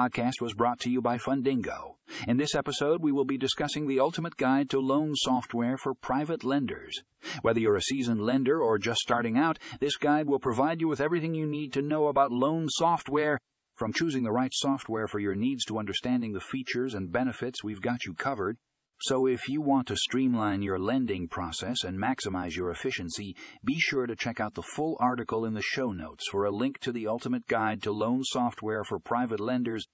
podcast was brought to you by Fundingo. In this episode, we will be discussing the ultimate guide to loan software for private lenders. Whether you're a seasoned lender or just starting out, this guide will provide you with everything you need to know about loan software. From choosing the right software for your needs to understanding the features and benefits, we've got you covered. So if you want to streamline your lending process and maximize your efficiency, be sure to check out the full article in the show notes for a link to the ultimate guide to loan software for private lenders.